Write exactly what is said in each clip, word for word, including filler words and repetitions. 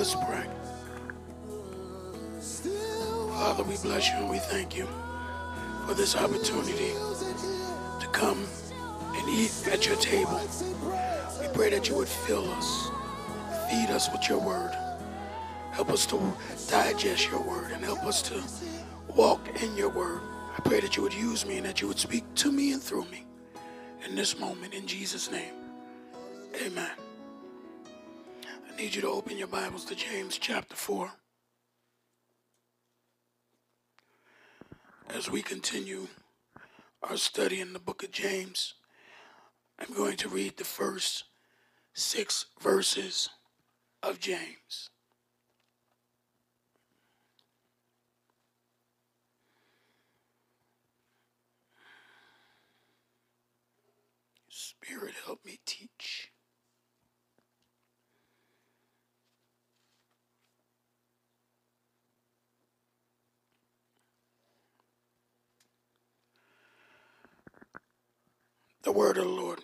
Let's pray. Father, we bless you and we thank you for this opportunity to come and eat at your table. We pray that you would fill us, feed us with your word. Help us to digest your word and help us to walk in your word. I pray that you would use me and that you would speak to me and through me in this moment, in Jesus' name. Amen. I need you to open your Bibles to James chapter four. As we continue our study in the book of James, I'm going to read the first six verses of James. Spirit, help me teach. The word of the Lord.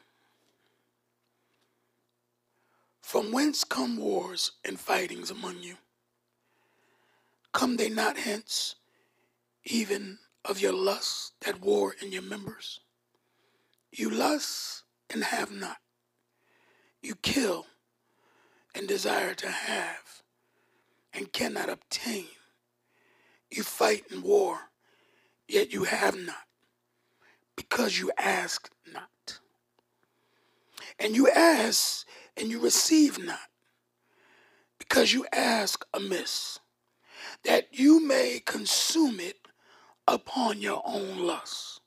From whence come wars and fightings among you? Come they not hence, even of your lusts that war in your members? You lust and have not. You kill and desire to have and cannot obtain. You fight in war, yet you have not, because you ask not. And you ask and you receive not, because you ask amiss, that you may consume it upon your own lusts.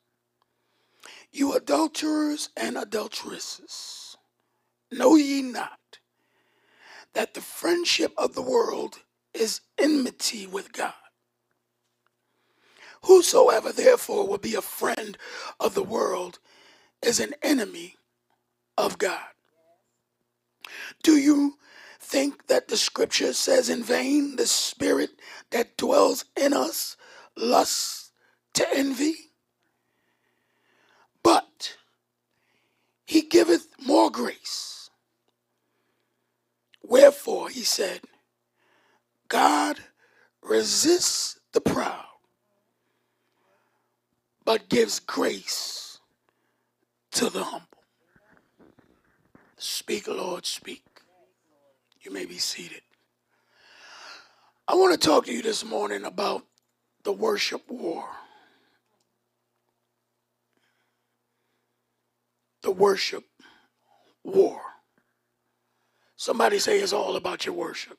You adulterers and adulteresses, know ye not that the friendship of the world is enmity with God? Whosoever therefore will be a friend of the world is an enemy of God. Do you think that the scripture says in vain, the spirit that dwells in us lusts to envy? But he giveth more grace. Wherefore he said, God resists the proud, but gives grace to the humble. Speak, Lord, speak. You may be seated. I want to talk to you this morning about the worship war. The worship war. Somebody say it's all about your worship.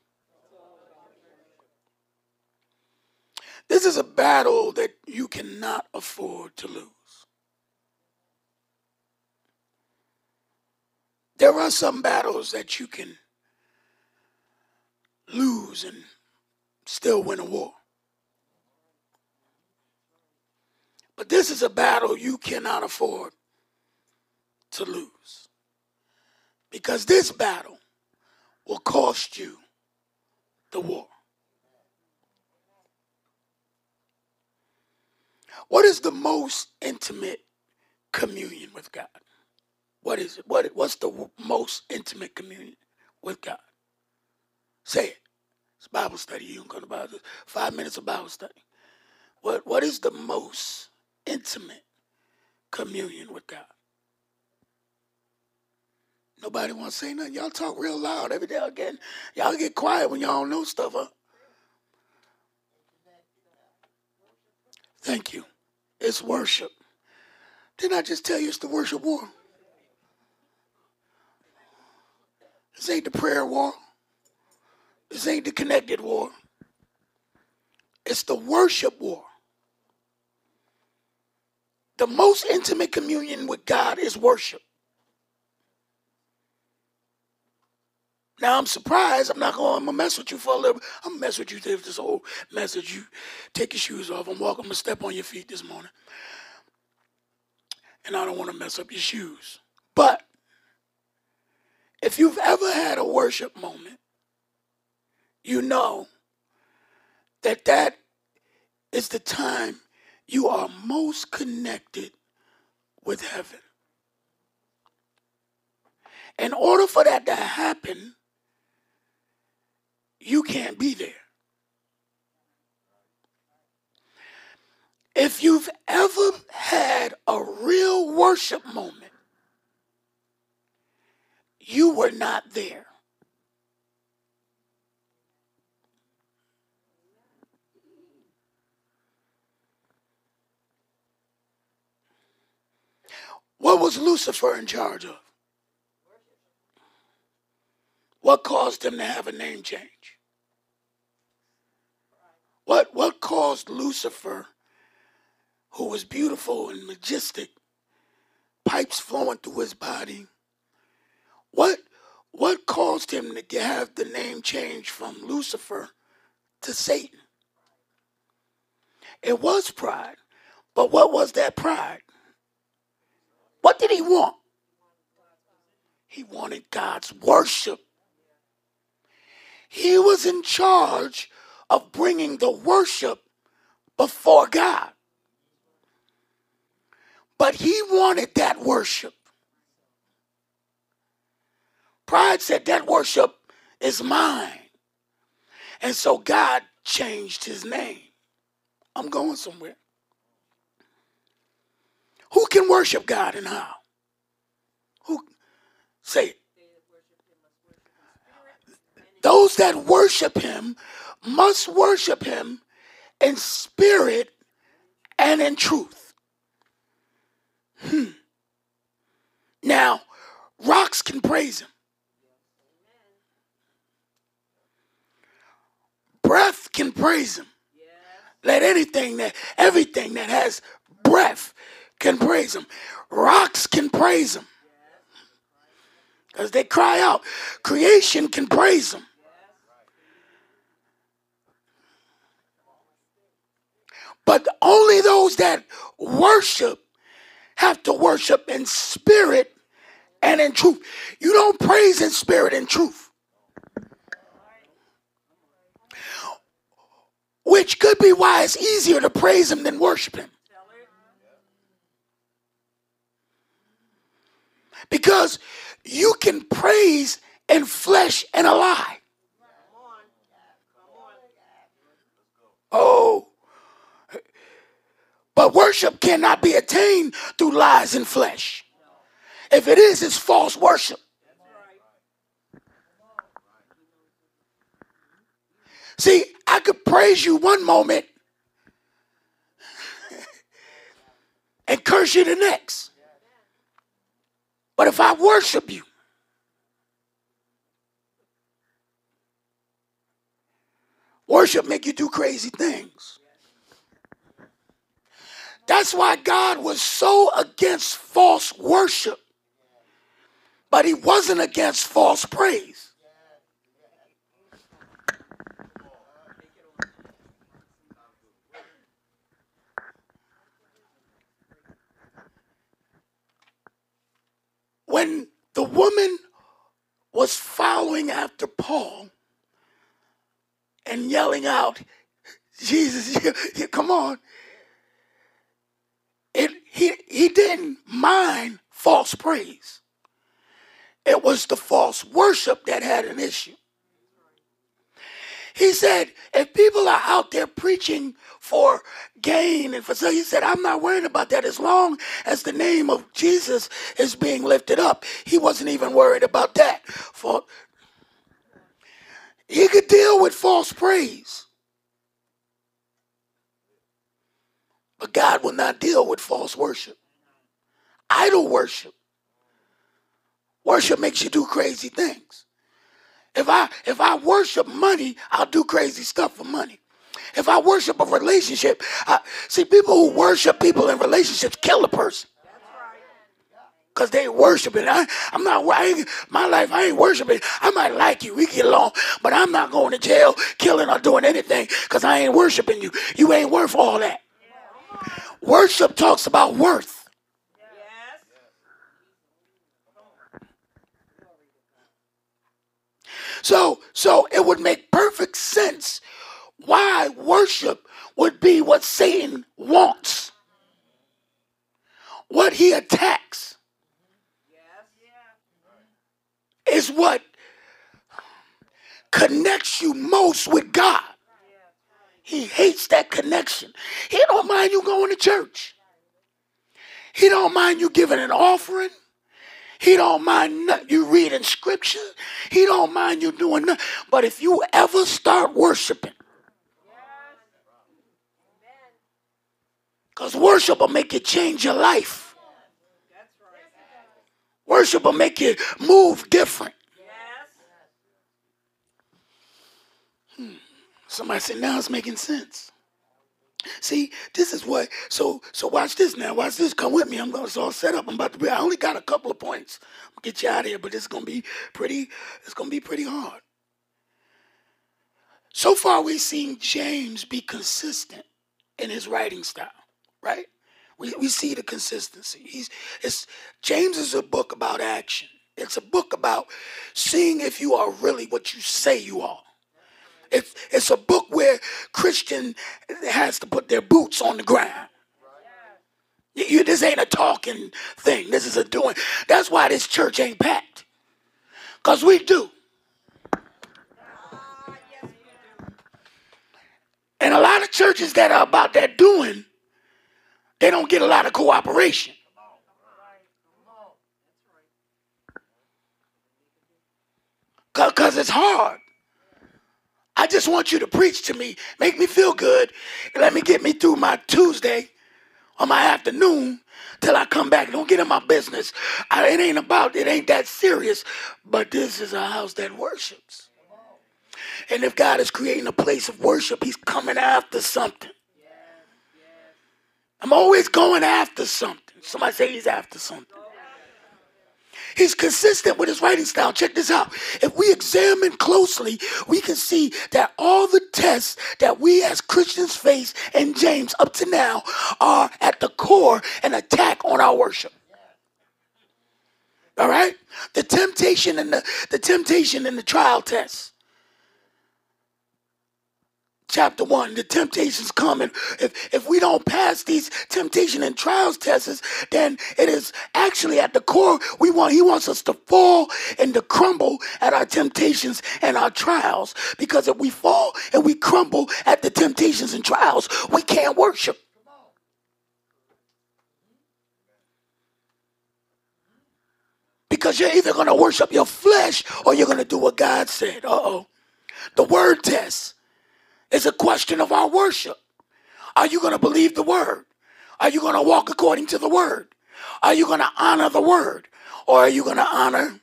This is a battle that you cannot afford to lose. There are some battles that you can lose and still win a war. But this is a battle you cannot afford to lose, because this battle will cost you the war. What is the most intimate communion with God? What is it? What, what's the most intimate communion with God? Say it. It's Bible study. You can go to Bible study. Five minutes of Bible study. What, what is the most intimate communion with God? Nobody wants to say nothing. Y'all talk real loud every now and again. Y'all get quiet when y'all don't know stuff, huh? Thank you. It's worship. Didn't I just tell you it's the worship war? This ain't the prayer war. This ain't the connected war. It's the worship war. The most intimate communion with God is worship. Now, I'm surprised. I'm not going to mess with you for a little bit. I'm going to mess with you with this whole message. You take your shoes off. I'm walking. I'm going to step on your feet this morning. And I don't want to mess up your shoes. But if you've ever had a worship moment, you know that that is the time you are most connected with heaven. In order for that to happen, you can't be there. If you've ever had a real worship moment, you were not there. What was Lucifer in charge of? What caused him to have a name change? What, what caused Lucifer, who was beautiful and majestic, pipes flowing through his body, what, what caused him to have the name change from Lucifer to Satan? It was pride, but what was that pride? What did he want? He wanted God's worship. He was in charge of bringing the worship before God. But he wanted that worship. Pride said that worship is mine. And so God changed his name. I'm going somewhere. Who can worship God and how? Who? Say it. Those that worship him must worship him in spirit and in truth. Hmm. Now, rocks can praise him. Breath can praise him. Let anything that, everything that has breath can praise him. Rocks can praise him. Because they cry out. Creation can praise him. But only those that worship have to worship in spirit and in truth. You don't praise in spirit and truth. Which could be why it's easier to praise him than worship him. Because you can praise in flesh and a lie. Oh. But worship cannot be attained through lies and flesh. If it is, it's false worship. See, I could praise you one moment and curse you the next. But if I worship you, worship make you do crazy things. That's why God was so against false worship, but he wasn't against false praise. When the woman was following after Paul and yelling out, Jesus, you, you, come on. It, he, he didn't mind false praise. It was the false worship that had an issue. He said, if people are out there preaching for gain and for so, he said, I'm not worried about that as long as the name of Jesus is being lifted up. He wasn't even worried about that. For he could deal with false praise. But God will not deal with false worship. Idol worship. Worship makes you do crazy things. If I, if I worship money, I'll do crazy stuff for money. If I worship a relationship, I, see, people who worship people in relationships kill a person. Because they worshiping. I, I'm not, I my life, I ain't worshiping. I might like you, we get along, but I'm not going to jail, killing or doing anything because I ain't worshiping you. You ain't worth all that. Yeah. Worship talks about worth. So, so it would make perfect sense why worship would be what Satan wants, what he attacks, is what connects you most with God. He hates that connection. He don't mind you going to church. He don't mind you giving an offering. He don't mind you reading scripture. He don't mind you doing nothing. But if you ever start worshiping, because worship will make you change your life. Worship will make you move different. Hmm. Somebody said, now it's making sense. See, this is what, so so watch this now. Watch this. Come with me. I'm going to, it's all set up. I'm about to be, I only got a couple of points. I'm going to get you out of here, but it's going to be pretty, it's going to be pretty hard. So far, we've seen James be consistent in his writing style, right? We we see the consistency. He's, it's, James is a book about action. It's a book about seeing if you are really what you say you are. It's, it's a book where Christian has to put their boots on the ground. You, you, this ain't a talking thing. This is a doing. That's why this church ain't packed. Because we do. And a lot of churches that are about that doing, they don't get a lot of cooperation. Because it's hard. I just want you to preach to me, make me feel good, and let me get me through my Tuesday or my afternoon till I come back. Don't get in my business. I, it ain't about, it ain't that serious, but this is a house that worships. And if God is creating a place of worship, he's coming after something. I'm always going after something. Somebody say he's after something. He's consistent with his writing style. Check this out. If we examine closely, we can see that all the tests that we as Christians face in James up to now are at the core an attack on our worship. All right? The temptation and the, the temptation and the trial test. Chapter one, the temptations come, and if, if we don't pass these temptation and trials tests, then it is actually at the core. We want, he wants us to fall and to crumble at our temptations and our trials, because if we fall and we crumble at the temptations and trials, we can't worship. Because you're either going to worship your flesh or you're going to do what God said. Uh-oh. The word test. It's a question of our worship. Are you going to believe the word? Are you going to walk according to the word? Are you going to honor the word? Or are you going to honor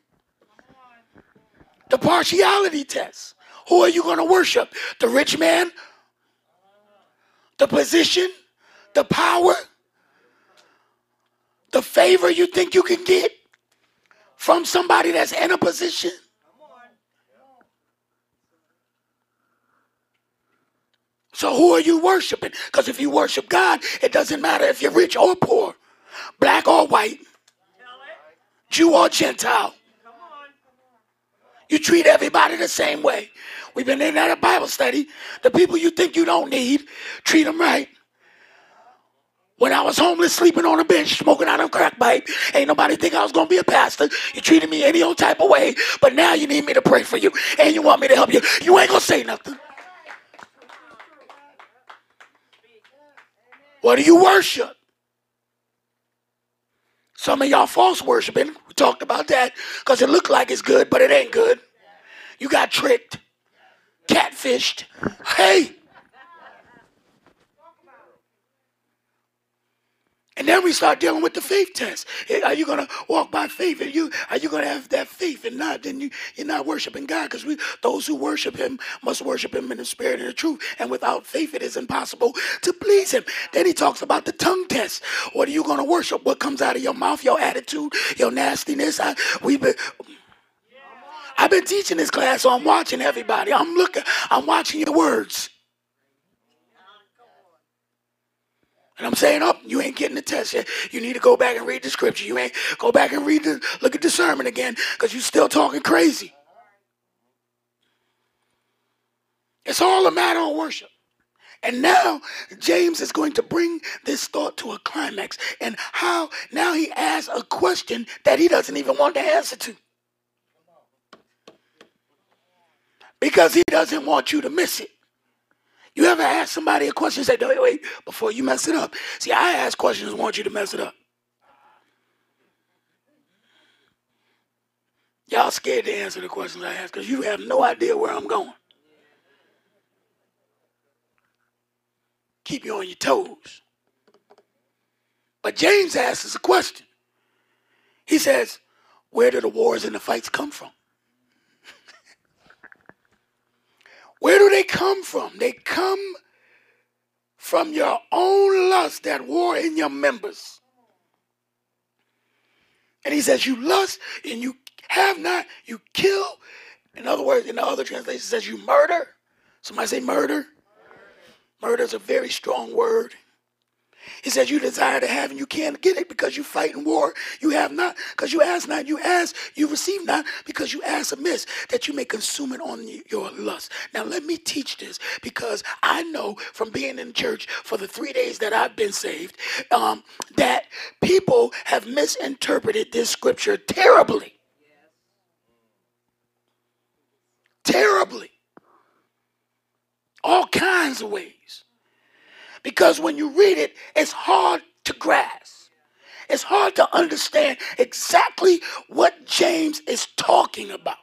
the partiality test? Who are you going to worship? The rich man? The position? The power? The favor you think you can get from somebody that's in a position? So who are you worshiping? Because if you worship God, it doesn't matter if you're rich or poor, black or white, Jew or Gentile. You treat everybody the same way. We've been in that Bible study. The people you think you don't need, treat them right. When I was homeless, sleeping on a bench, smoking out a crack pipe, ain't nobody think I was going to be a pastor. You treated me any old type of way, but now you need me to pray for you, and you want me to help you. You ain't going to say nothing. What do you worship? Some of y'all false worshiping. We talked about that because it looked like it's good, but it ain't good. You got tricked, catfished. Hey. And then we start dealing with the faith test. Are you going to walk by faith? Are you, are you going to have that faith? And not, then you, you're not worshiping God, because those who worship him must worship him in the spirit and the truth. And without faith, it is impossible to please him. Then he talks about the tongue test. What are you going to worship? What comes out of your mouth, your attitude, your nastiness? I, we've been... I've been teaching this class, so I'm watching everybody. I'm looking. I'm watching your words. And I'm saying, oh, you ain't getting the test yet. You need to go back and read the scripture. You ain't go back and read the, look at the sermon again, because you're still talking crazy. It's all a matter of worship. And now James is going to bring this thought to a climax. And how now he asks a question that he doesn't even want the answer to. because he doesn't want you to miss it. You ever ask somebody a question, say, wait, wait, before you mess it up. See, I ask questions, want you to mess it up. Y'all scared to answer the questions I ask because you have no idea where I'm going. Keep you on your toes. But James asks us a question. He says, where do the wars and the fights come from? Where do they come from? They come from your own lust that war in your members. And he says, you lust and you have not, you kill. In other words, in the other translation, it says you murder. Somebody say murder. Murder is a very strong word. He says you desire to have and you can't get it because you fight in war. You have not because you ask not. You ask, you receive not because you ask amiss that you may consume it on your lust. Now let me teach this because I know from being in church for the three days that I've been saved um, that people have misinterpreted this scripture terribly. Terribly. All kinds of ways. Because when you read it, it's hard to grasp. It's hard to understand exactly what James is talking about.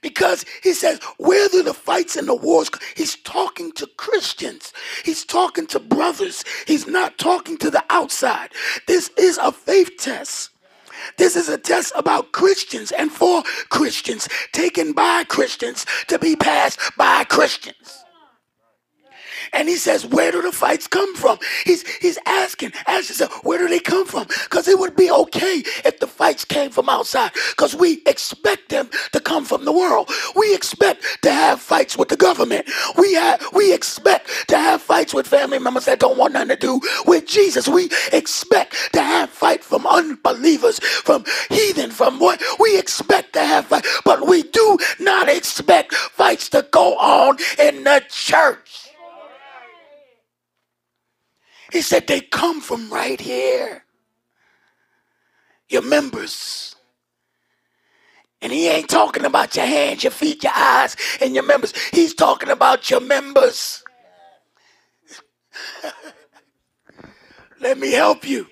Because he says, where do the fights and the wars come? He's talking to Christians. He's talking to brothers. He's not talking to the outside. This is a faith test. This is a test about Christians and for Christians, taken by Christians to be passed by Christians. And he says, where do the fights come from? He's, he's asking, ask yourself, where do they come from? Because it would be okay if the fights came from outside, because we expect them to come from the world. We expect to have fights with the government. We, have, we expect to have fights with family members that don't want nothing to do with Jesus. We expect to have fights from unbelievers, from heathen, from what? We expect to have fights, but we do not expect fights to go on in the church. He said they come from right here, your members. And he ain't talking about your hands, your feet, your eyes, and your members. He's talking about your members. Let me help you.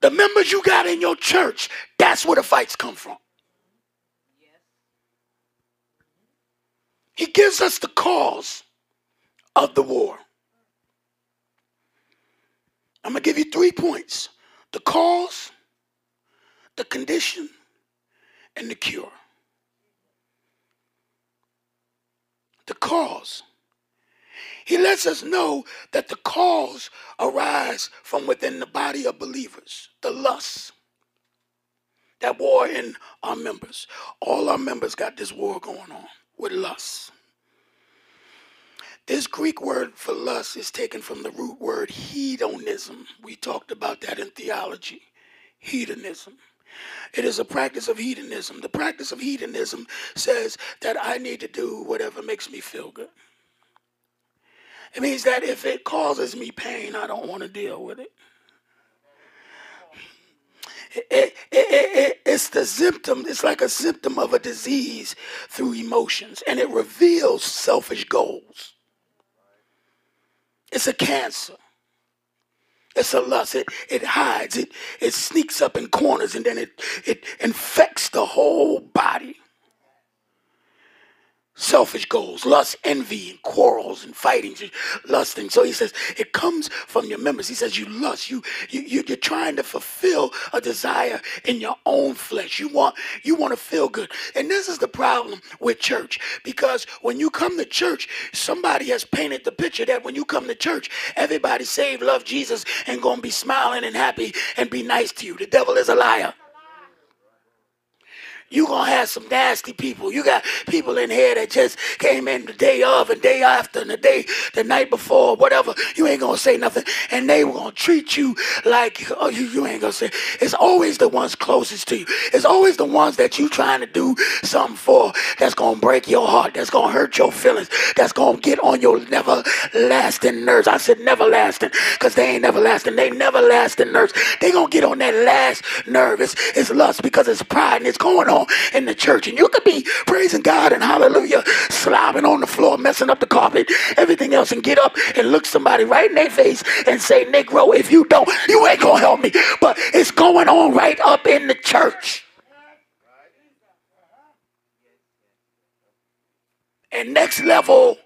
The members you got in your church, that's where the fights come from. He gives us the cause of the war. I'm going to give you three points. The cause, the condition, and the cure. The cause. He lets us know that the cause arises from within the body of believers. The lust that war in our members. All our members got this war going on with lust. This Greek word for lust is taken from the root word hedonism. We talked about that in theology. Hedonism. It is a practice of hedonism. The practice of hedonism says that I need to do whatever makes me feel good. It means that if it causes me pain, I don't want to deal with it. It, it, it, it, it's the symptom, it's like a symptom of a disease through emotions, and it reveals selfish goals. It's a cancer. It's a lust. It, it hides. It, it sneaks up in corners, and then it, it infects the whole body. Selfish goals, lust, envy, and quarrels, and fightings, lusting. So he says, it comes from your members. He says, you lust. You, you, you're trying to fulfill a desire in your own flesh. You want, you want to feel good. And this is the problem with church, because when you come to church, somebody has painted the picture that when you come to church, everybody saved, love Jesus, and going to be smiling and happy and be nice to you. The devil is a liar. You're going to have some nasty people. You got people in here that just came in the day of and day after and the day, the night before, whatever. You ain't going to say nothing. And they were going to treat you like, oh, you, you ain't going to say. It's always the ones closest to you. It's always the ones that you trying to do something for that's going to break your heart, that's going to hurt your feelings, that's going to get on your neverlasting nerves. I said neverlasting because they ain't everlasting. They neverlasting nerves. They going to get on that last nerve. It's, it's lust because it's pride and it's going on. on in the church. And you could be praising God and hallelujah, slobbing on the floor, messing up the carpet, everything else, and get up and look somebody right in their face and say, Negro, if you don't, you ain't gonna help me. But it's going on right up in the church. And next level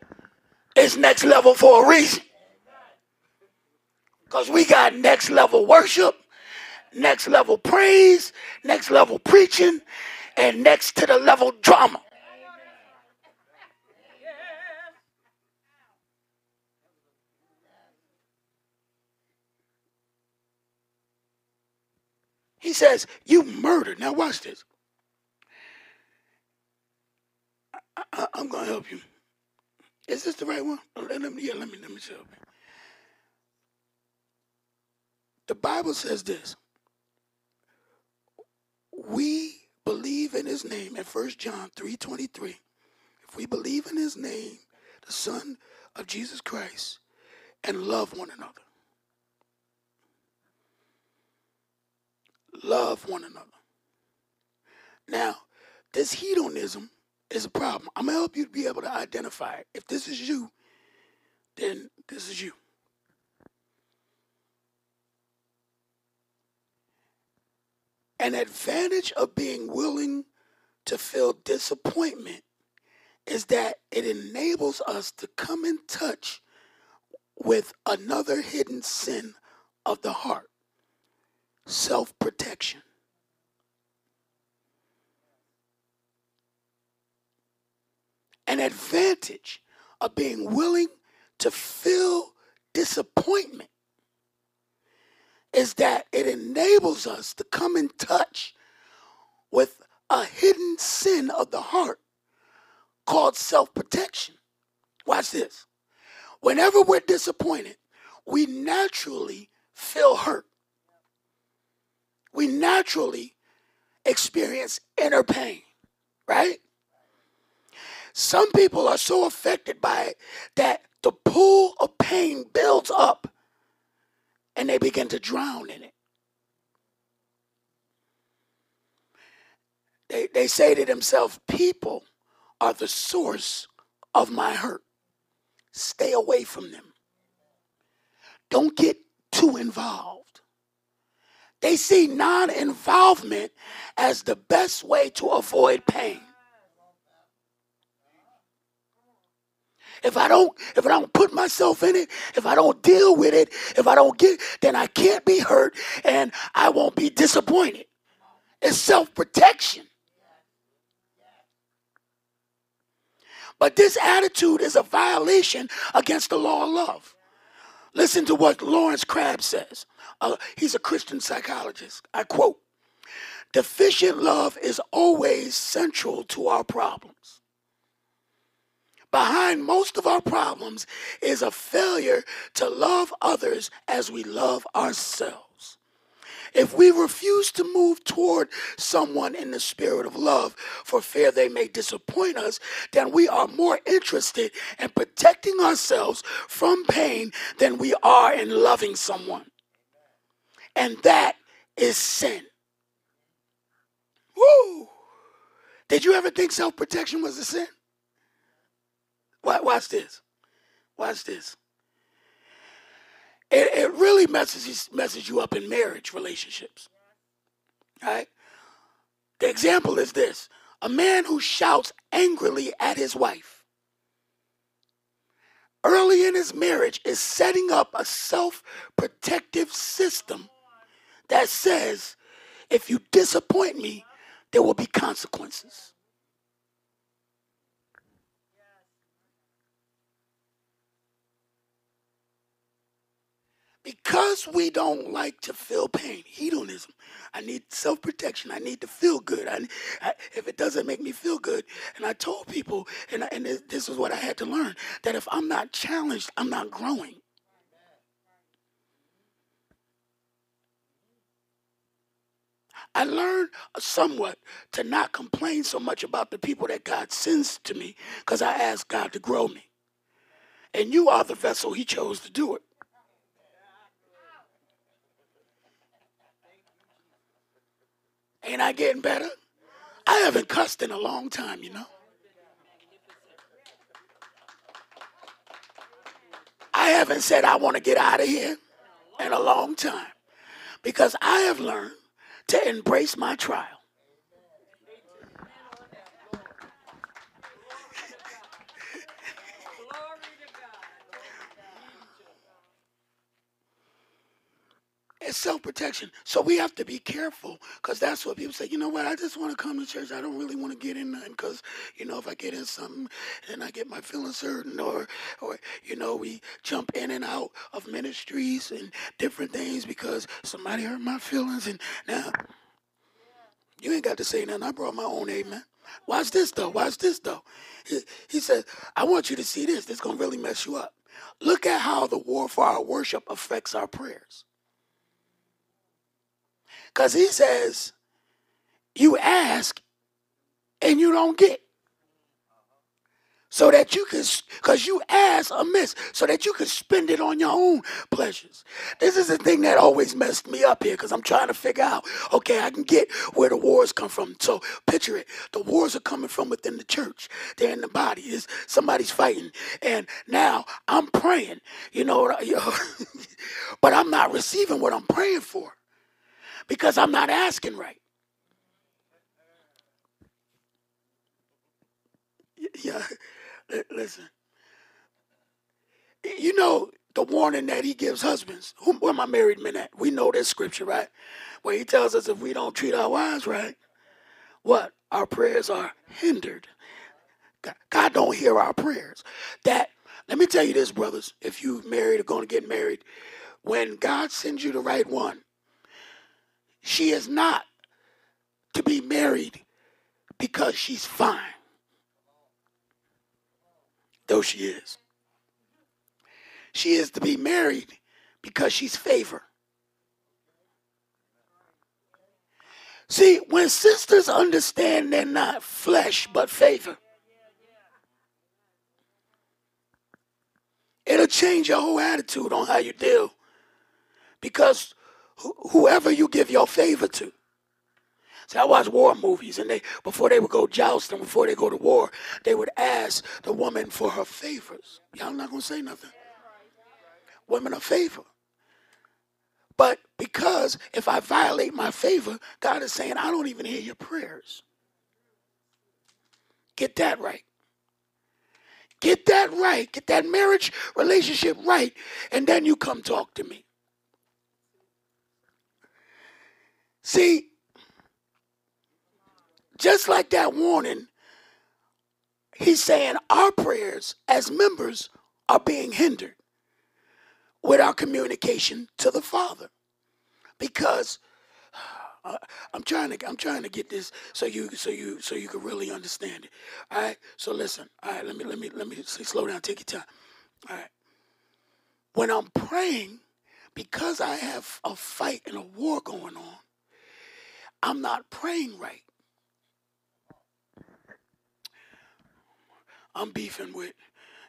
is next level for a reason. Because we got next level worship, next level praise, next level preaching, and next to the level drama. He says, you murdered. Now watch this. I, I, I'm going to help you. Is this the right one? Let me, yeah, let me, let me show you. The Bible says this. We believe in his name in First John three twenty-three. If we believe in his name, the Son of Jesus Christ, and love one another. Love one another. Now, this hedonism is a problem. I'm going to help you to be able to identify it. If this is you, then this is you. An advantage of being willing to feel disappointment is that it enables us to come in touch with another hidden sin of the heart, self-protection. An advantage of being willing to feel disappointment is that it enables us to come in touch with a hidden sin of the heart called self-protection. Watch this. Whenever we're disappointed, we naturally feel hurt. We naturally experience inner pain, right? Some people are so affected by it that the pool of pain builds up, and they begin to drown in it. They, they say to themselves, people are the source of my hurt. Stay away from them. Don't get too involved. They see non-involvement as the best way to avoid pain. If I don't, if I don't put myself in it, if I don't deal with it, if I don't get, then I can't be hurt and I won't be disappointed. It's self-protection. But this attitude is a violation against the law of love. Listen to what Lawrence Crabb says. Uh, he's a Christian psychologist. I quote, "Deficient love is always central to our problems. Behind most of our problems is a failure to love others as we love ourselves. If we refuse to move toward someone in the spirit of love for fear they may disappoint us, then we are more interested in protecting ourselves from pain than we are in loving someone. And that is sin." Woo! Did you ever think self-protection was a sin? Watch this. Watch this. It, it really messes, messes you up in marriage relationships. All right? The example is this. A man who shouts angrily at his wife early in his marriage is setting up a self-protective system that says, if you disappoint me, there will be consequences. Because we don't like to feel pain, hedonism, I need self-protection, I need to feel good. I, I, if it doesn't make me feel good, and I told people, and, I, and this is what I had to learn, that if I'm not challenged, I'm not growing. I learned somewhat to not complain so much about the people that God sends to me, because I asked God to grow me. And you are the vessel he chose to do it. Ain't I getting better? I haven't cussed in a long time, you know. I haven't said I want to get out of here in a long time, because I have learned to embrace my trial. It's self-protection. So we have to be careful, because that's what people say. You know what? I just want to come to church. I don't really want to get in nothing, because, you know, if I get in something and I get my feelings hurt, or, or, you know, we jump in and out of ministries and different things because somebody hurt my feelings. And now, you ain't got to say nothing. I brought my own amen. Watch this, though. Watch this, though. He, he says, I want you to see this. This is going to really mess you up. Look at how the war for our worship affects our prayers. Because he says, you ask and you don't get. So that you can, because you ask amiss, so that you can spend it on your own pleasures. This is the thing that always messed me up here, because I'm trying to figure out, okay, I can get where the wars come from. So picture it. The wars are coming from within the church. They're in the body. It's, somebody's fighting. And now I'm praying, you know, but I'm not receiving what I'm praying for, because I'm not asking right. Yeah, listen. You know the warning that he gives husbands. Who, where my married men at? We know this scripture, right? Where he tells us if we don't treat our wives right, what? Our prayers are hindered. God, God don't hear our prayers. That, let me tell you this, brothers. If you married or going to get married, when God sends you the right one, she is not to be married because she's fine, though she is. She is to be married because she's favored. See, when sisters understand they're not flesh but favor, it'll change your whole attitude on how you deal, because whoever you give your favor to. See, I watch war movies, and they before they would go jousting, before they go to war, they would ask the woman for her favors. Y'all not going to say nothing. Women are favor. But because if I violate my favor, God is saying, I don't even hear your prayers. Get that right. Get that right. Get that marriage relationship right, and then you come talk to me. See, just like that warning, he's saying our prayers as members are being hindered with our communication to the Father, because uh, I'm trying to I'm trying to get this so you so you so you can really understand it. All right. So listen. All right. Let me let me let me slow down. Take your time. All right. When I'm praying, because I have a fight and a war going on, I'm not praying right. I'm beefing with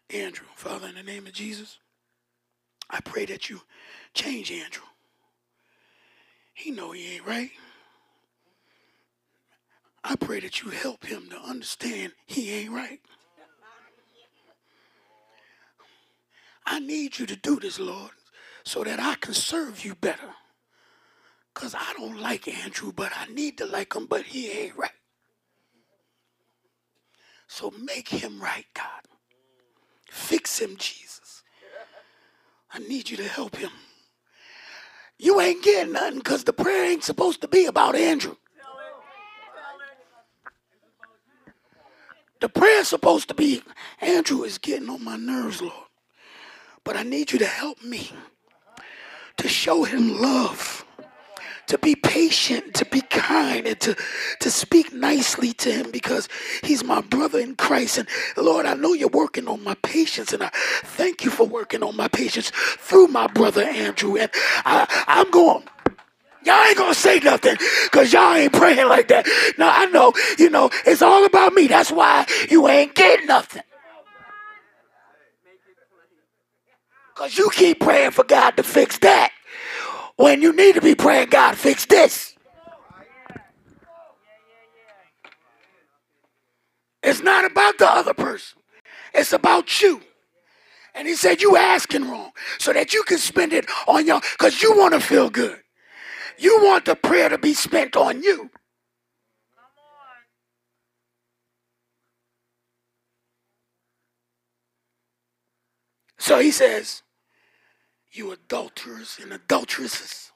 Andrew. Father, in the name of Jesus, I pray that you change Andrew. He know he ain't right. I pray that you help him to understand he ain't right. I need you to do this, Lord, so that I can serve you better. Because I don't like Andrew, but I need to like him, but he ain't right. So make him right, God. Fix him, Jesus. I need you to help him. You ain't getting nothing, because the prayer ain't supposed to be about Andrew. The prayer's supposed to be, Andrew is getting on my nerves, Lord. But I need you to help me to show him love, to be patient, to be kind, and to, to speak nicely to him, because he's my brother in Christ. And Lord, I know you're working on my patience, and I thank you for working on my patience through my brother Andrew. And I, I'm going, y'all ain't going to say nothing, because y'all ain't praying like that. Now, I know, you know, it's all about me. That's why you ain't getting nothing. Because you keep praying for God to fix that, when you need to be praying, God, fix this. It's not about the other person. It's about you. And he said, you asking wrong so that you can spend it on your, because you want to feel good. You want the prayer to be spent on you. So he says, you adulterers and adulteresses.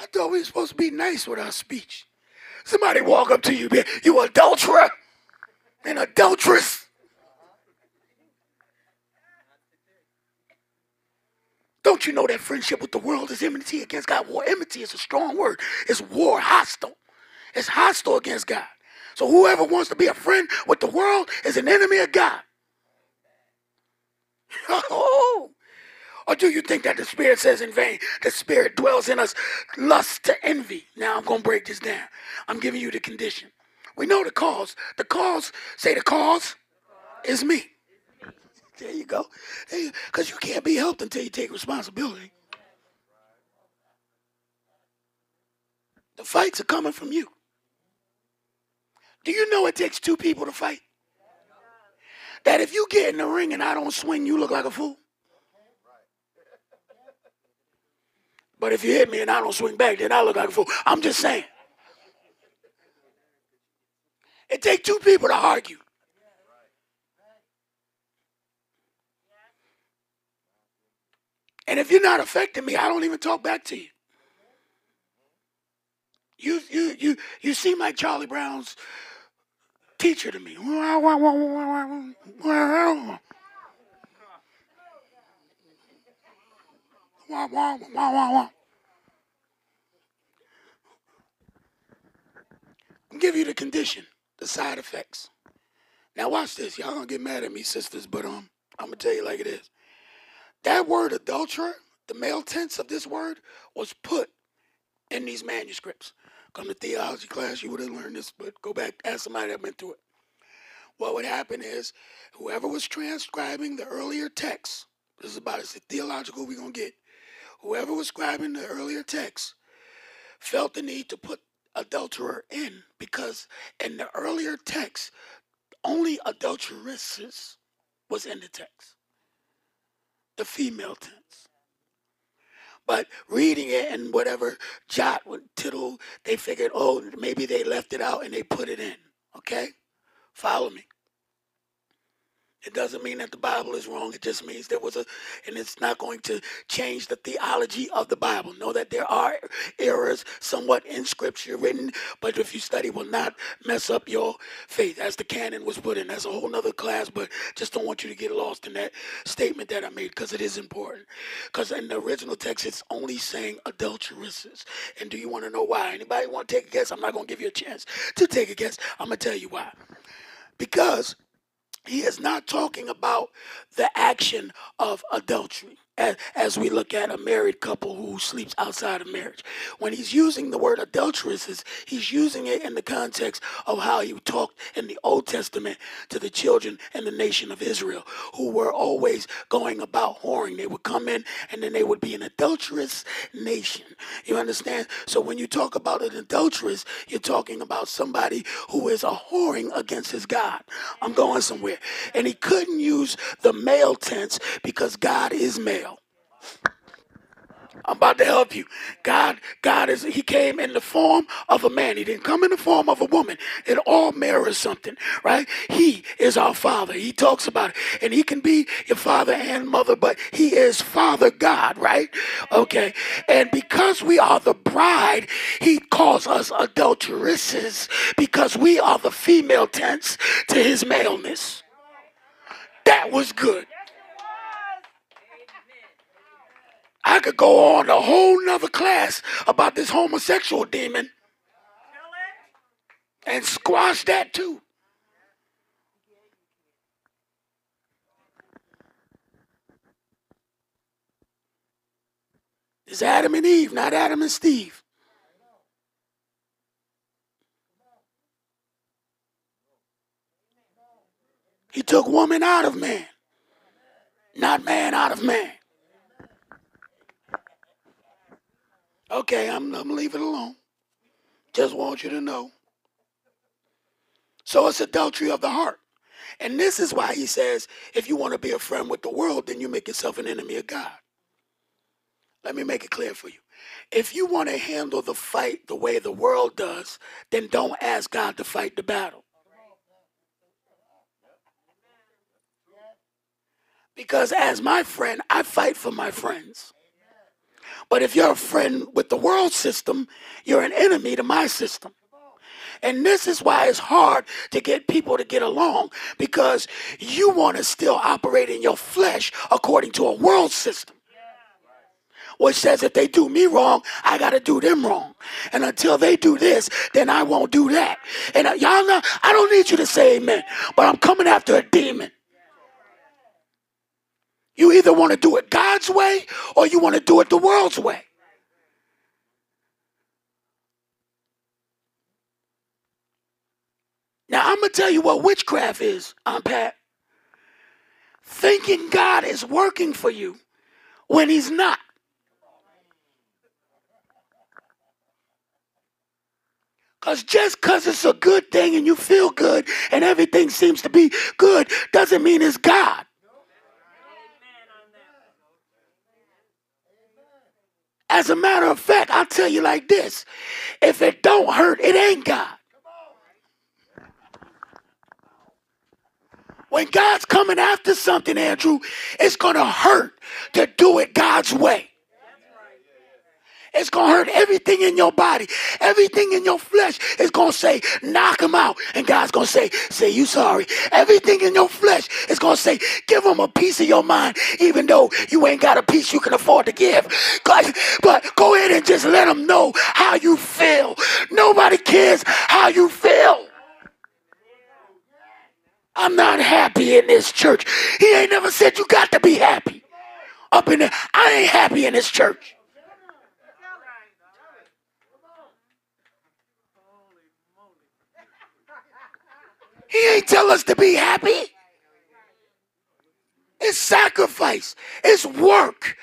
I thought we were supposed to be nice with our speech. Somebody walk up to you, you adulterer and adulteress. Don't you know that friendship with the world is enmity against God? War, enmity is a strong word. It's war, hostile. It's hostile against God. So whoever wants to be a friend with the world is an enemy of God. Oh. Or do you think that the Spirit says in vain, the Spirit dwells in us, lust to envy? Now I'm going to break this down. I'm giving you the condition. We know the cause. The cause, say the cause, the cause is me. Is me. There you go. Because you can't be helped until you take responsibility. The fights are coming from you. Do you know it takes two people to fight? That if you get in the ring and I don't swing, you look like a fool. But if you hit me and I don't swing back, then I look like a fool. I'm just saying. It takes two people to argue. And if you're not affecting me, I don't even talk back to you. You, you, you, you seem like Charlie Brown's teacher to me. I'll give you the condition, the side effects. Now watch this. Y'all gonna get mad at me, sisters, but um, I'm gonna tell you like it is. That word adulterer, the male tense of this word, was put in these manuscripts. Come to theology class, you would have learned this, but go back, ask somebody that went through it. What would happen is, whoever was transcribing the earlier text, this is about as theological we're gonna get, whoever was scribing the earlier text felt the need to put adulterer in because in the earlier text, only adulteresses was in the text, the female tense. But reading it and whatever jot and tittle, they figured, oh, maybe they left it out and they put it in, okay? Follow me. It doesn't mean that the Bible is wrong. It just means there was a, and it's not going to change the theology of the Bible. Know that there are errors somewhat in Scripture written, but if you study, will not mess up your faith. As the canon was put in, that's a whole nother class, but just don't want you to get lost in that statement that I made because it is important. Because in the original text, it's only saying adulteresses. And do you want to know why? Anybody want to take a guess? I'm not going to give you a chance to take a guess. I'm going to tell you why. Because he is not talking about the action of adultery as, as we look at a married couple who sleeps outside of marriage. When he's using the word adulteresses, he's using it in the context of how he talked in the Old Testament to the children and the nation of Israel who were always going about whoring. They would come in and then they would be an adulterous nation. You understand? So when you talk about an adulteress, you're talking about somebody who is a whoring against his God. I'm going somewhere. And he couldn't use the male tense because God is male. I'm about to help you. God, God is, he came in the form of a man. He didn't come in the form of a woman. It all mirrors something, right? He is our Father. He talks about it. And he can be your father and mother, but he is Father God, right? Okay. And because we are the bride, he calls us adulteresses because we are the female tense to his maleness. That was good. I could go on a whole nother class about this homosexual demon and squash that too. It's Adam and Eve, not Adam and Steve. He took woman out of man, not man out of man. Okay, I'm, I'm leaving it alone. Just want you to know. So it's adultery of the heart. And this is why he says, if you want to be a friend with the world, then you make yourself an enemy of God. Let me make it clear for you. If you want to handle the fight the way the world does, then don't ask God to fight the battle. Because as my friend, I fight for my friends. But if you're a friend with the world system, you're an enemy to my system. And this is why it's hard to get people to get along, because you want to still operate in your flesh according to a world system, which says if they do me wrong, I got to do them wrong. And until they do this, then I won't do that. And y'all know, I don't need you to say amen, but I'm coming after a demon. You either want to do it God's way or you want to do it the world's way. Now, I'm going to tell you what witchcraft is, Aunt Pat. Thinking God is working for you when he's not. Because just because it's a good thing and you feel good and everything seems to be good doesn't mean it's God. As a matter of fact, I'll tell you like this. If it don't hurt, it ain't God. When God's coming after something, Andrew, it's going to hurt to do it God's way. It's going to hurt everything in your body. Everything in your flesh is going to say, knock him out. And God's going to say, say you sorry. Everything in your flesh is going to say, give him a piece of your mind, even though you ain't got a piece you can afford to give. But go ahead and just let him know how you feel. Nobody cares how you feel. I'm not happy in this church. He ain't never said you got to be happy. Up in there, I ain't happy in this church. He ain't tell us to be happy. It's sacrifice. It's work.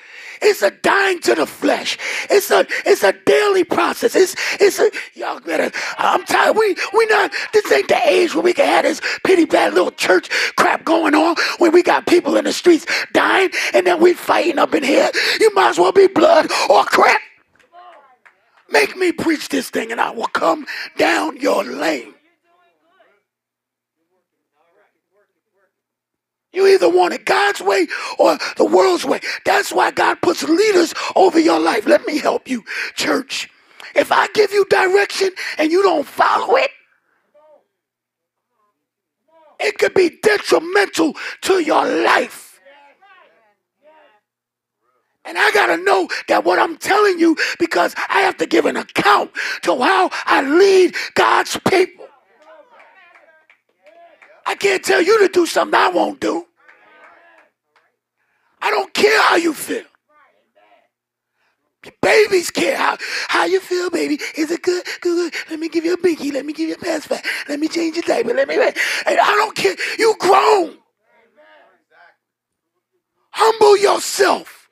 It's a dying to the flesh. It's a it's a daily process. It's it's a y'all better. I'm tired. We we not. This ain't the age where we can have this pity bad little church crap going on when we got people in the streets dying and then we fighting up in here. You might as well be blood or crap. Make me preach this thing and I will come down your lane. You either want it God's way or the world's way. That's why God puts leaders over your life. Let me help you, church. If I give you direction and you don't follow it, it could be detrimental to your life. And I got to know that what I'm telling you, because I have to give an account to how I lead God's people. I can't tell you to do something I won't do. I don't care how you feel. Your babies care how, how you feel, baby. Is it good? Good, good. Let me give you a binky. Let me give you a pass back. Let me change your diaper. Let me. And I don't care. You grown. Humble yourself.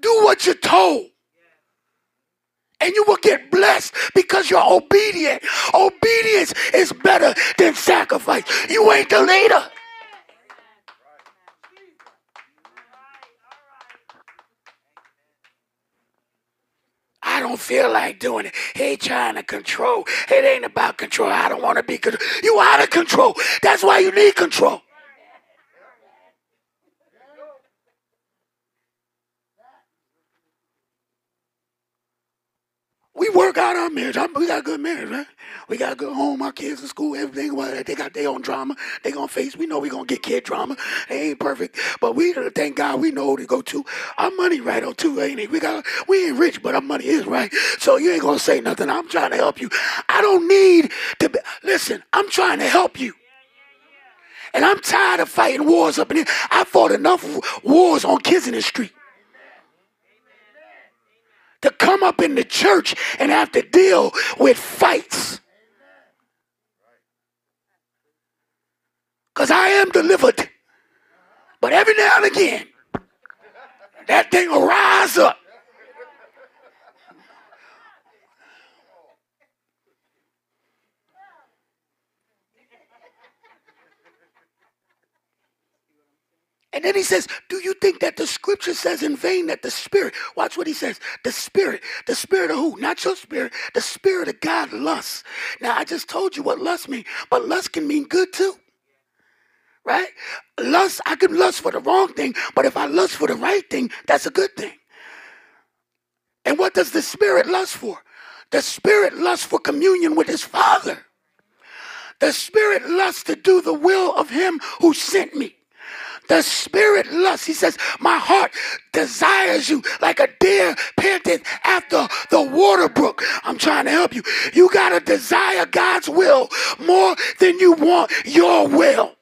Do what you're told. And you will get blessed because you're obedient. Obedience is better than sacrifice. You ain't the leader. I don't feel like doing it. He ain't trying to control. It ain't about control. I don't want to be controlled. You out of control. That's why you need control. We work out our marriage. We got a good marriage, right? We got a good home. Our kids in school, everything. They got their own drama. They gonna face. We know we gonna get kid drama. They ain't perfect, but we thank God we know who to go to. Our money right on too, ain't it? We got. We ain't rich, but our money is right. So you ain't gonna say nothing. I'm trying to help you. I don't need to be, listen. I'm trying to help you. And I'm tired of fighting wars up in here. I fought enough wars on Kensington Street. To come up in the church and have to deal with fights. Because I am delivered. But every now and again, that thing will rise up. And then he says, do you think that the scripture says in vain that the spirit, watch what he says, the spirit, the spirit of who? Not your spirit, the spirit of God lusts. Now, I just told you what lust means, but lust can mean good too, right? Lust, I can lust for the wrong thing, but if I lust for the right thing, that's a good thing. And what does the spirit lust for? The spirit lusts for communion with his Father. The spirit lusts to do the will of him who sent me. The spirit lusts. He says, my heart desires you like a deer panteth after the water brook. I'm trying to help you. You got to desire God's will more than you want your will.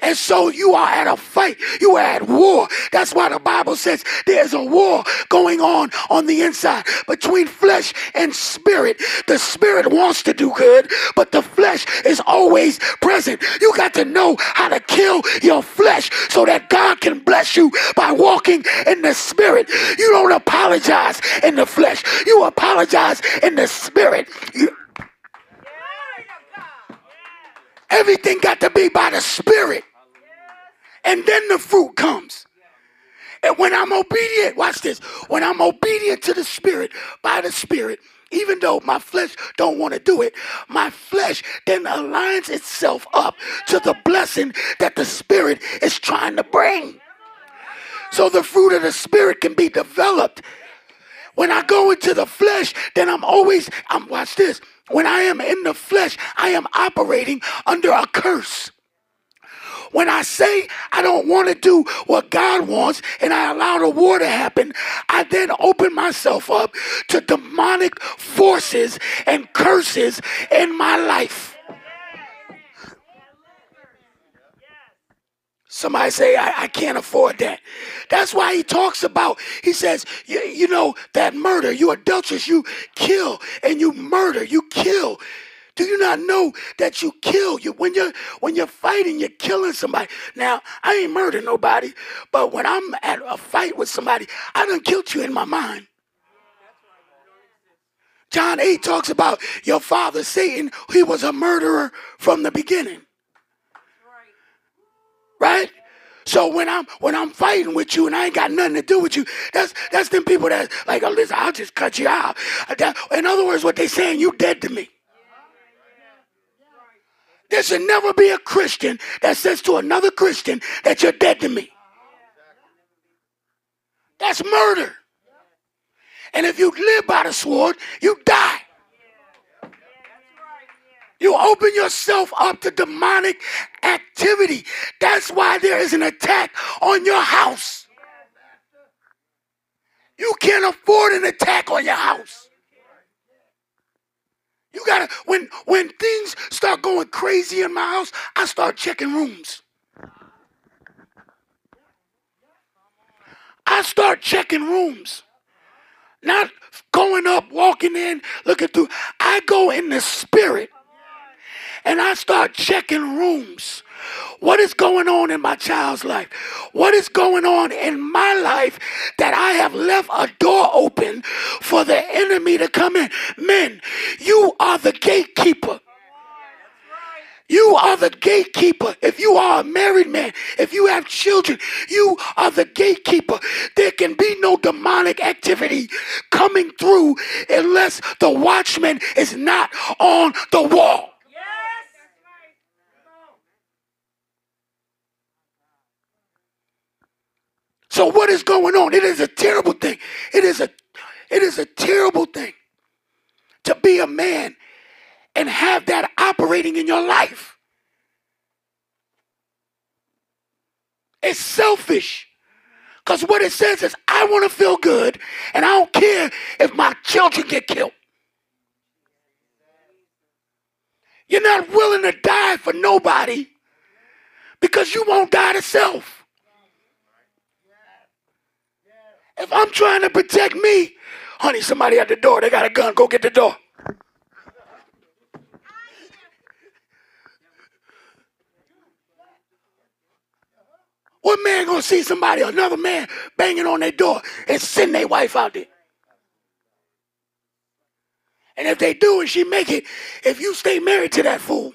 And so you are at a fight. You are at war. That's why the Bible says there's a war going on on the inside between flesh and spirit. The spirit wants to do good, but the flesh is always present. You got to know how to kill your flesh so that God can bless you by walking in the spirit. You don't apologize in the flesh. You apologize in the spirit. You Everything got to be by the spirit. And then the fruit comes. And when I'm obedient, watch this. When I'm obedient to the spirit, by the spirit, even though my flesh don't want to do it, my flesh then aligns itself up to the blessing that the spirit is trying to bring. So the fruit of the spirit can be developed. When I go into the flesh, then I'm always, I'm, watch this. When I am in the flesh, I am operating under a curse. When I say I don't want to do what God wants and I allow the war to happen, I then open myself up to demonic forces and curses in my life. Somebody say, I, I can't afford that. That's why he talks about, he says, you, you know, that murder, you adulteress, you kill and you murder, you kill. Do you not know that you kill? You when you're, when you're fighting, you're killing somebody. Now, I ain't murdering nobody, but when I'm at a fight with somebody, I done killed you in my mind. John eight talks about your father, Satan. He was a murderer from the beginning. Right? So when I'm when I'm fighting with you and I ain't got nothing to do with you, that's that's them people that like, oh, listen, I'll just cut you out. In other words, what they saying, you dead to me. There should never be a Christian that says to another Christian that you're dead to me. That's murder. And if you live by the sword, you die. You open yourself up to demonic activity. That's why there is an attack on your house. You can't afford an attack on your house. You gotta, when, when things start going crazy in my house, I start checking rooms. I start checking rooms. Not going up, walking in, looking through. I go in the spirit. And I start checking rooms. What is going on in my child's life? What is going on in my life that I have left a door open for the enemy to come in? Men, you are the gatekeeper. You are the gatekeeper. If you are a married man, if you have children, you are the gatekeeper. There can be no demonic activity coming through unless the watchman is not on the wall. So what is going on? It is a terrible thing. It is a, it is a terrible thing to be a man and have that operating in your life. It's selfish. Because what it says is, I want to feel good and I don't care if my children get killed. You're not willing to die for nobody because you won't die to self. If I'm trying to protect me, honey, somebody at the door, they got a gun, go get the door. What man gonna see somebody, another man, banging on their door and send their wife out there? And if they do and she make it, if you stay married to that fool,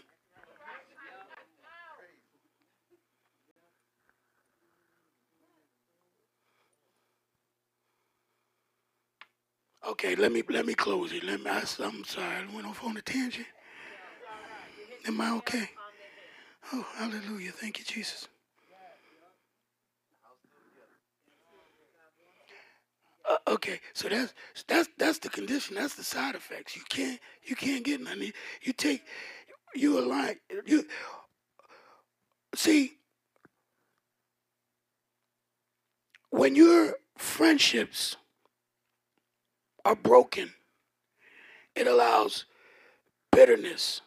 Okay, let me let me close it. Let me. I, I'm sorry, I went off on a tangent. Am I okay? Oh, hallelujah! Thank you, Jesus. Uh, okay, so that's that's that's the condition. That's the side effects. You can't you can't get nothing. You take you align you see when your friendships are broken, it allows bitterness.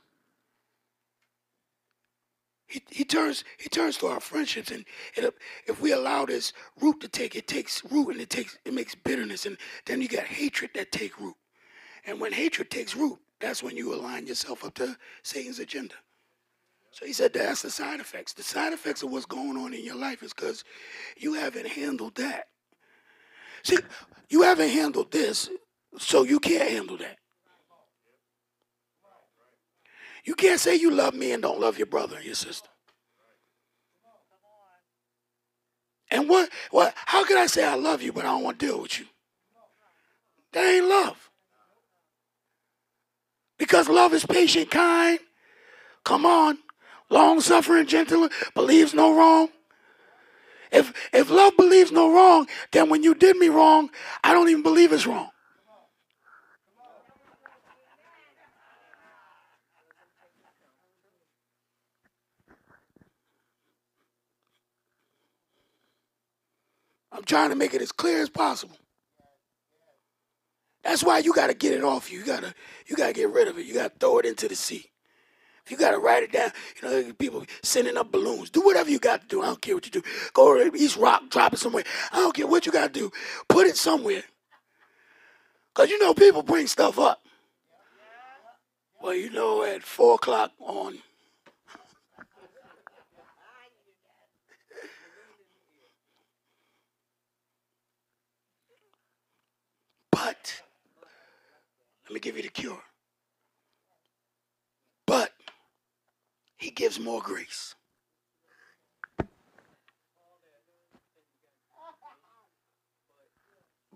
He, he turns he turns to our friendships, and it, if we allow this root to take, it takes root, and it takes it makes bitterness, and then you got hatred that take root. And when hatred takes root, that's when you align yourself up to Satan's agenda. So he said that's the side effects. The side effects of what's going on in your life is because you haven't handled that. See, you haven't handled this, so you can't handle that. You can't say you love me and don't love your brother and your sister. And what, what, how can I say I love you but I don't want to deal with you? That ain't love. Because love is patient, kind, come on, long-suffering, gentle, believes no wrong. If, if love believes no wrong, then when you did me wrong, I don't even believe it's wrong. I'm trying to make it as clear as possible. That's why you got to get it off you. You got to you got to get rid of it. You got to throw it into the sea. You got to write it down. You know, people sending up balloons. Do whatever you got to do. I don't care what you do. Go to East Rock, drop it somewhere. I don't care what you got to do. Put it somewhere. Because, you know, people bring stuff up. Well, you know, at four o'clock on... But, let me give you the cure. But, he gives more grace.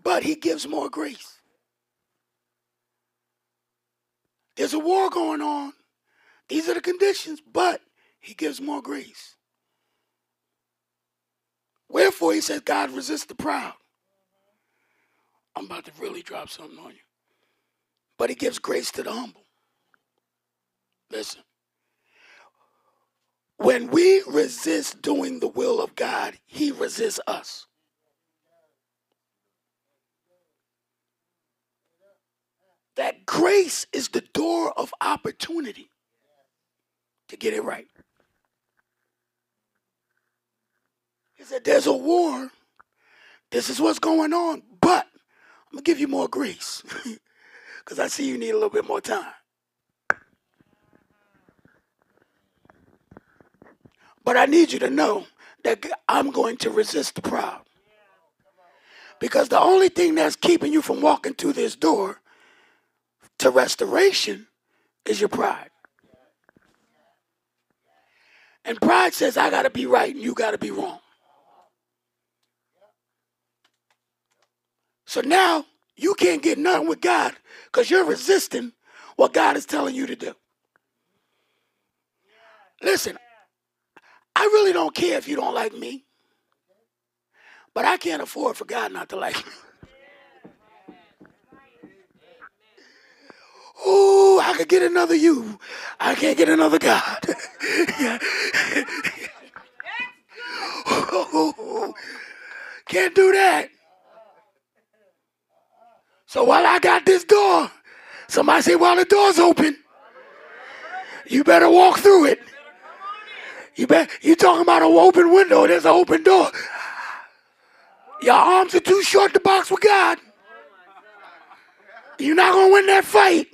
But he gives more grace. There's a war going on. These are the conditions, but he gives more grace. Wherefore, he says, God resists the proud. I'm about to really drop something on you. But he gives grace to the humble. Listen. When we resist doing the will of God, he resists us. That grace is the door of opportunity to get it right. He said, there's a war. This is what's going on, but I'm going to give you more grace because I see you need a little bit more time. But I need you to know that I'm going to resist the proud. Because the only thing that's keeping you from walking through this door to restoration is your pride. And pride says, I got to be right and you got to be wrong. So now you can't get nothing with God because you're resisting what God is telling you to do. Listen, I really don't care if you don't like me, but I can't afford for God not to like me. Ooh, I could get another you. I can't get another God. Ooh, can't do that. So while I got this door, somebody say, while the door's open, you better walk through it. You better, you talking about an open window, there's an open door. Your arms are too short to box with God. You're not going to win that fight.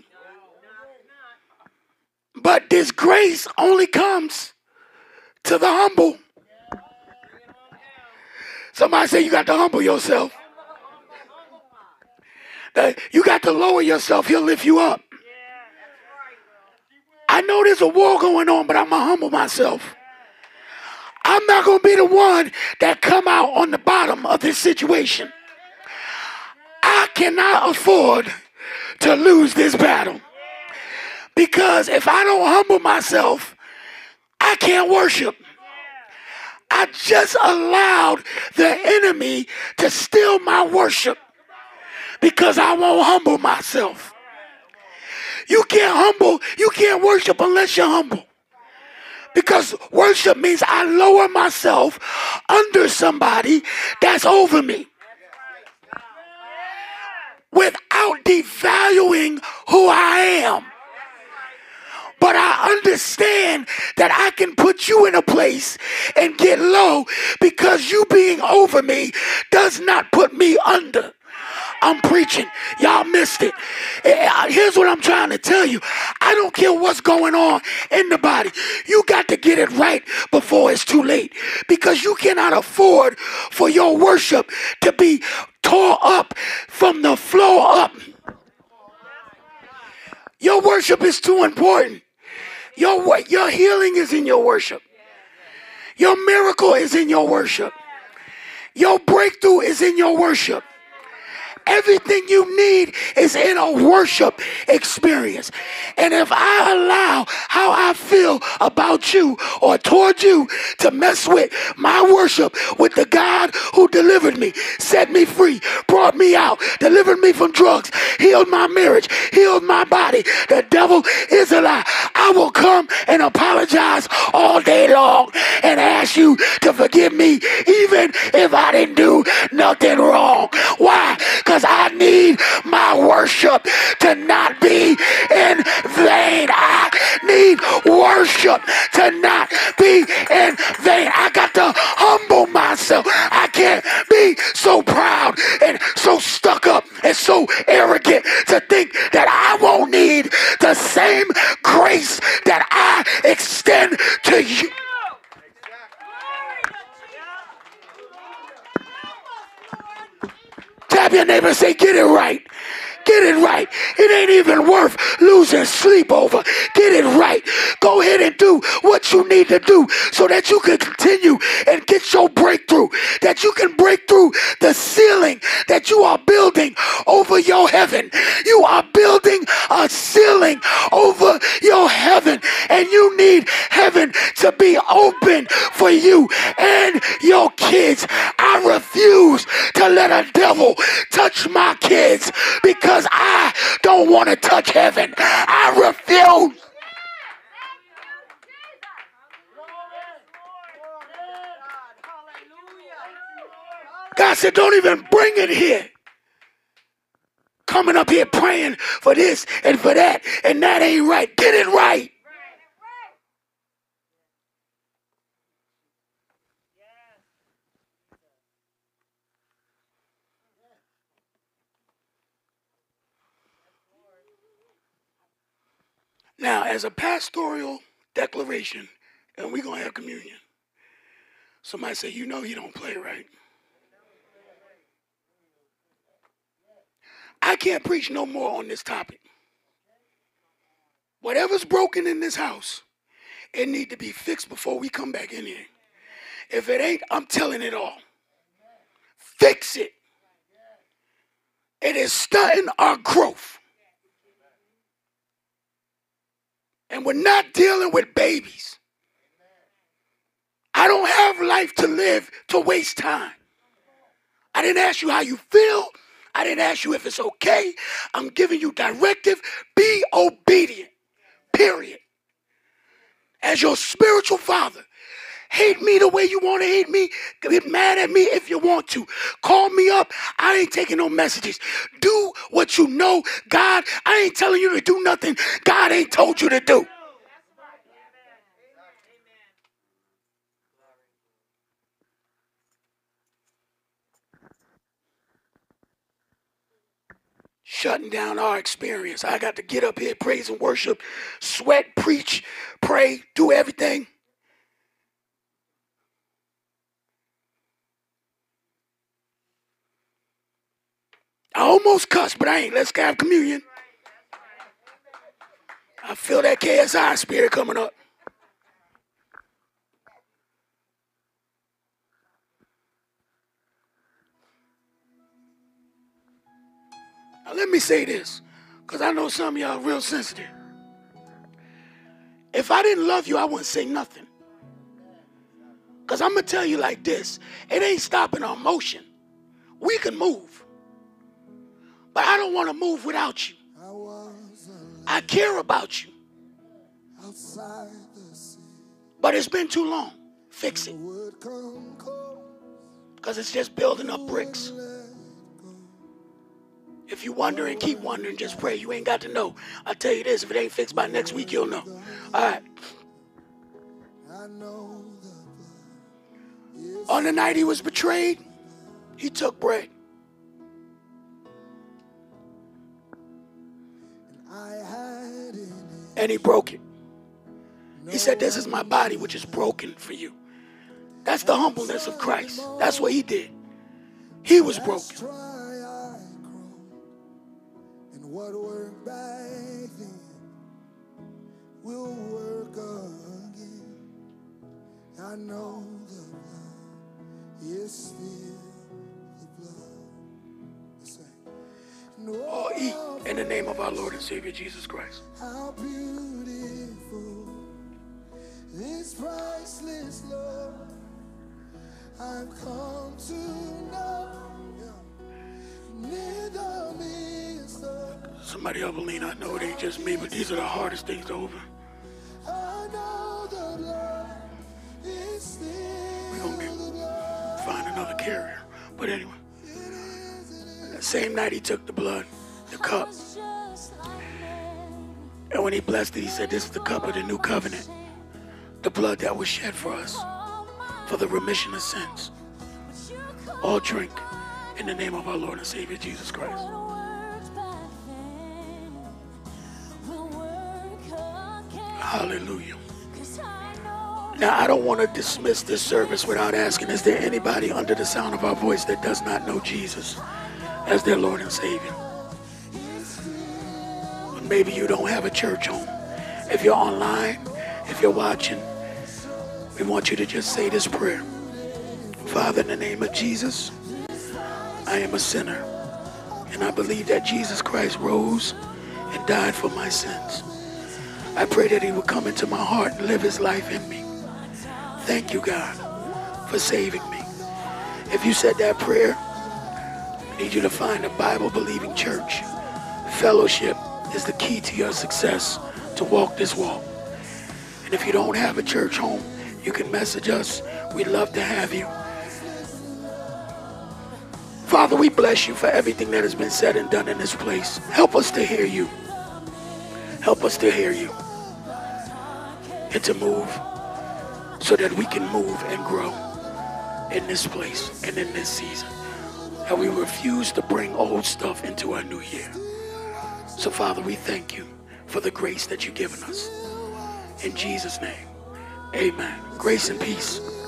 But this grace only comes to the humble. Somebody say, you got to humble yourself. You got to lower yourself. He'll lift you up. Yeah, that's right, bro. I know there's a war going on, but I'm going to humble myself. I'm not going to be the one that come out on the bottom of this situation. I cannot afford to lose this battle. Because if I don't humble myself, I can't worship. I just allowed the enemy to steal my worship because I won't humble myself. You can't humble, you can't worship unless you're humble. Because worship means I lower myself under somebody that's over me without devaluing who I am. But I understand that I can put you in a place and get low because you being over me does not put me under. I'm preaching. Y'all missed it. Here's what I'm trying to tell you. I don't care what's going on in the body. You got to get it right before it's too late, because you cannot afford for your worship to be tore up from the floor up. Your worship is too important. Your, your healing is in your worship. Your miracle is in your worship. Your breakthrough is in your worship. Everything you need is in a worship experience. And if I allow how I feel about you or toward you to mess with my worship with the God who delivered me, set me free, brought me out, delivered me from drugs, healed my marriage, healed my body, the devil is a lie. I will come and apologize all day long and ask you to forgive me even if I didn't do nothing wrong. Why? Because I need my worship to not be in vain. I need worship to not be in vain. I got to humble myself. I can't be so proud and so stuck up and so arrogant to think that I won't need the same grace that I extend to you. Tap your neighbor and say, get it right. Get it right. It ain't even worth losing sleep over. Get it right. Go ahead and do what you need to do so that you can continue and get your breakthrough, that you can break through the ceiling that you are building over your heaven. You are building a ceiling over your heaven, and you need heaven to be open for you and your kids. I refuse to let a devil touch my kids because Because I don't want to touch heaven. I refuse. God said, don't even bring it here. Coming up here praying for this and for that, and that ain't right. Get it right. Now, as a pastoral declaration, and we're going to have communion. Somebody say, you know he don't play right. I can't preach no more on this topic. Whatever's broken in this house, it need to be fixed before we come back in here. If it ain't, I'm telling it all. Fix it. It is stunting our growth. And we're not dealing with babies. I don't have life to live to waste time. I didn't ask you how you feel. I didn't ask you if it's okay. I'm giving you directive. Be obedient. Period. As your spiritual father, hate me the way you want to hate me. Get mad at me if you want to. Call me up. I ain't taking no messages. Do what you know, God. I ain't telling you to do nothing God ain't told you to do. Shutting down our experience. I got to get up here, praise and worship, sweat, preach, pray, do everything. I almost cussed, but I ain't. Let's have communion. I feel that K S I spirit coming up. Now let me say this, because I know some of y'all are real sensitive. If I didn't love you, I wouldn't say nothing. Because I'm going to tell you like this. It ain't stopping our motion. We can move. But I don't want to move without you. I care about you. But it's been too long. Fix it. Because it's just building up bricks. If you wonder and keep wondering, just pray. You ain't got to know. I'll tell you this. If it ain't fixed by next week, you'll know. All right. On the night he was betrayed, he took bread. And he broke it. He said, this is my body which is broken for you. That's the humbleness of Christ. That's what he did. He was broken. What worked back then will work again. I know the blood is still the blood. No, all eat in the name of our Lord and Savior Jesus Christ. How beautiful this priceless love I've come to know. Neither me. Somebody else will lean. I know it ain't just me, but these are the hardest things to overcome. We're going to find another carrier. But anyway, that same night he took the blood, the cup. And when he blessed it, he said, this is the cup of the new covenant. The blood that was shed for us for the remission of sins. All drink in the name of our Lord and Savior Jesus Christ. Hallelujah. Now, I don't want to dismiss this service without asking, is there anybody under the sound of our voice that does not know Jesus as their Lord and Savior? Or maybe you don't have a church home. If you're online, if you're watching, we want you to just say this prayer. Father, in the name of Jesus, I am a sinner, and I believe that Jesus Christ rose and died for my sins. I pray that he will come into my heart and live his life in me. Thank you, God, for saving me. If you said that prayer, I need you to find a Bible-believing church. Fellowship is the key to your success to walk this walk. And if you don't have a church home, you can message us. We'd love to have you. Father, we bless you for everything that has been said and done in this place. Help us to hear you. Help us to hear you and to move so that we can move and grow in this place and in this season. And we refuse to bring old stuff into our new year. So, Father, we thank you for the grace that you've given us. In Jesus' name, amen. Grace and peace.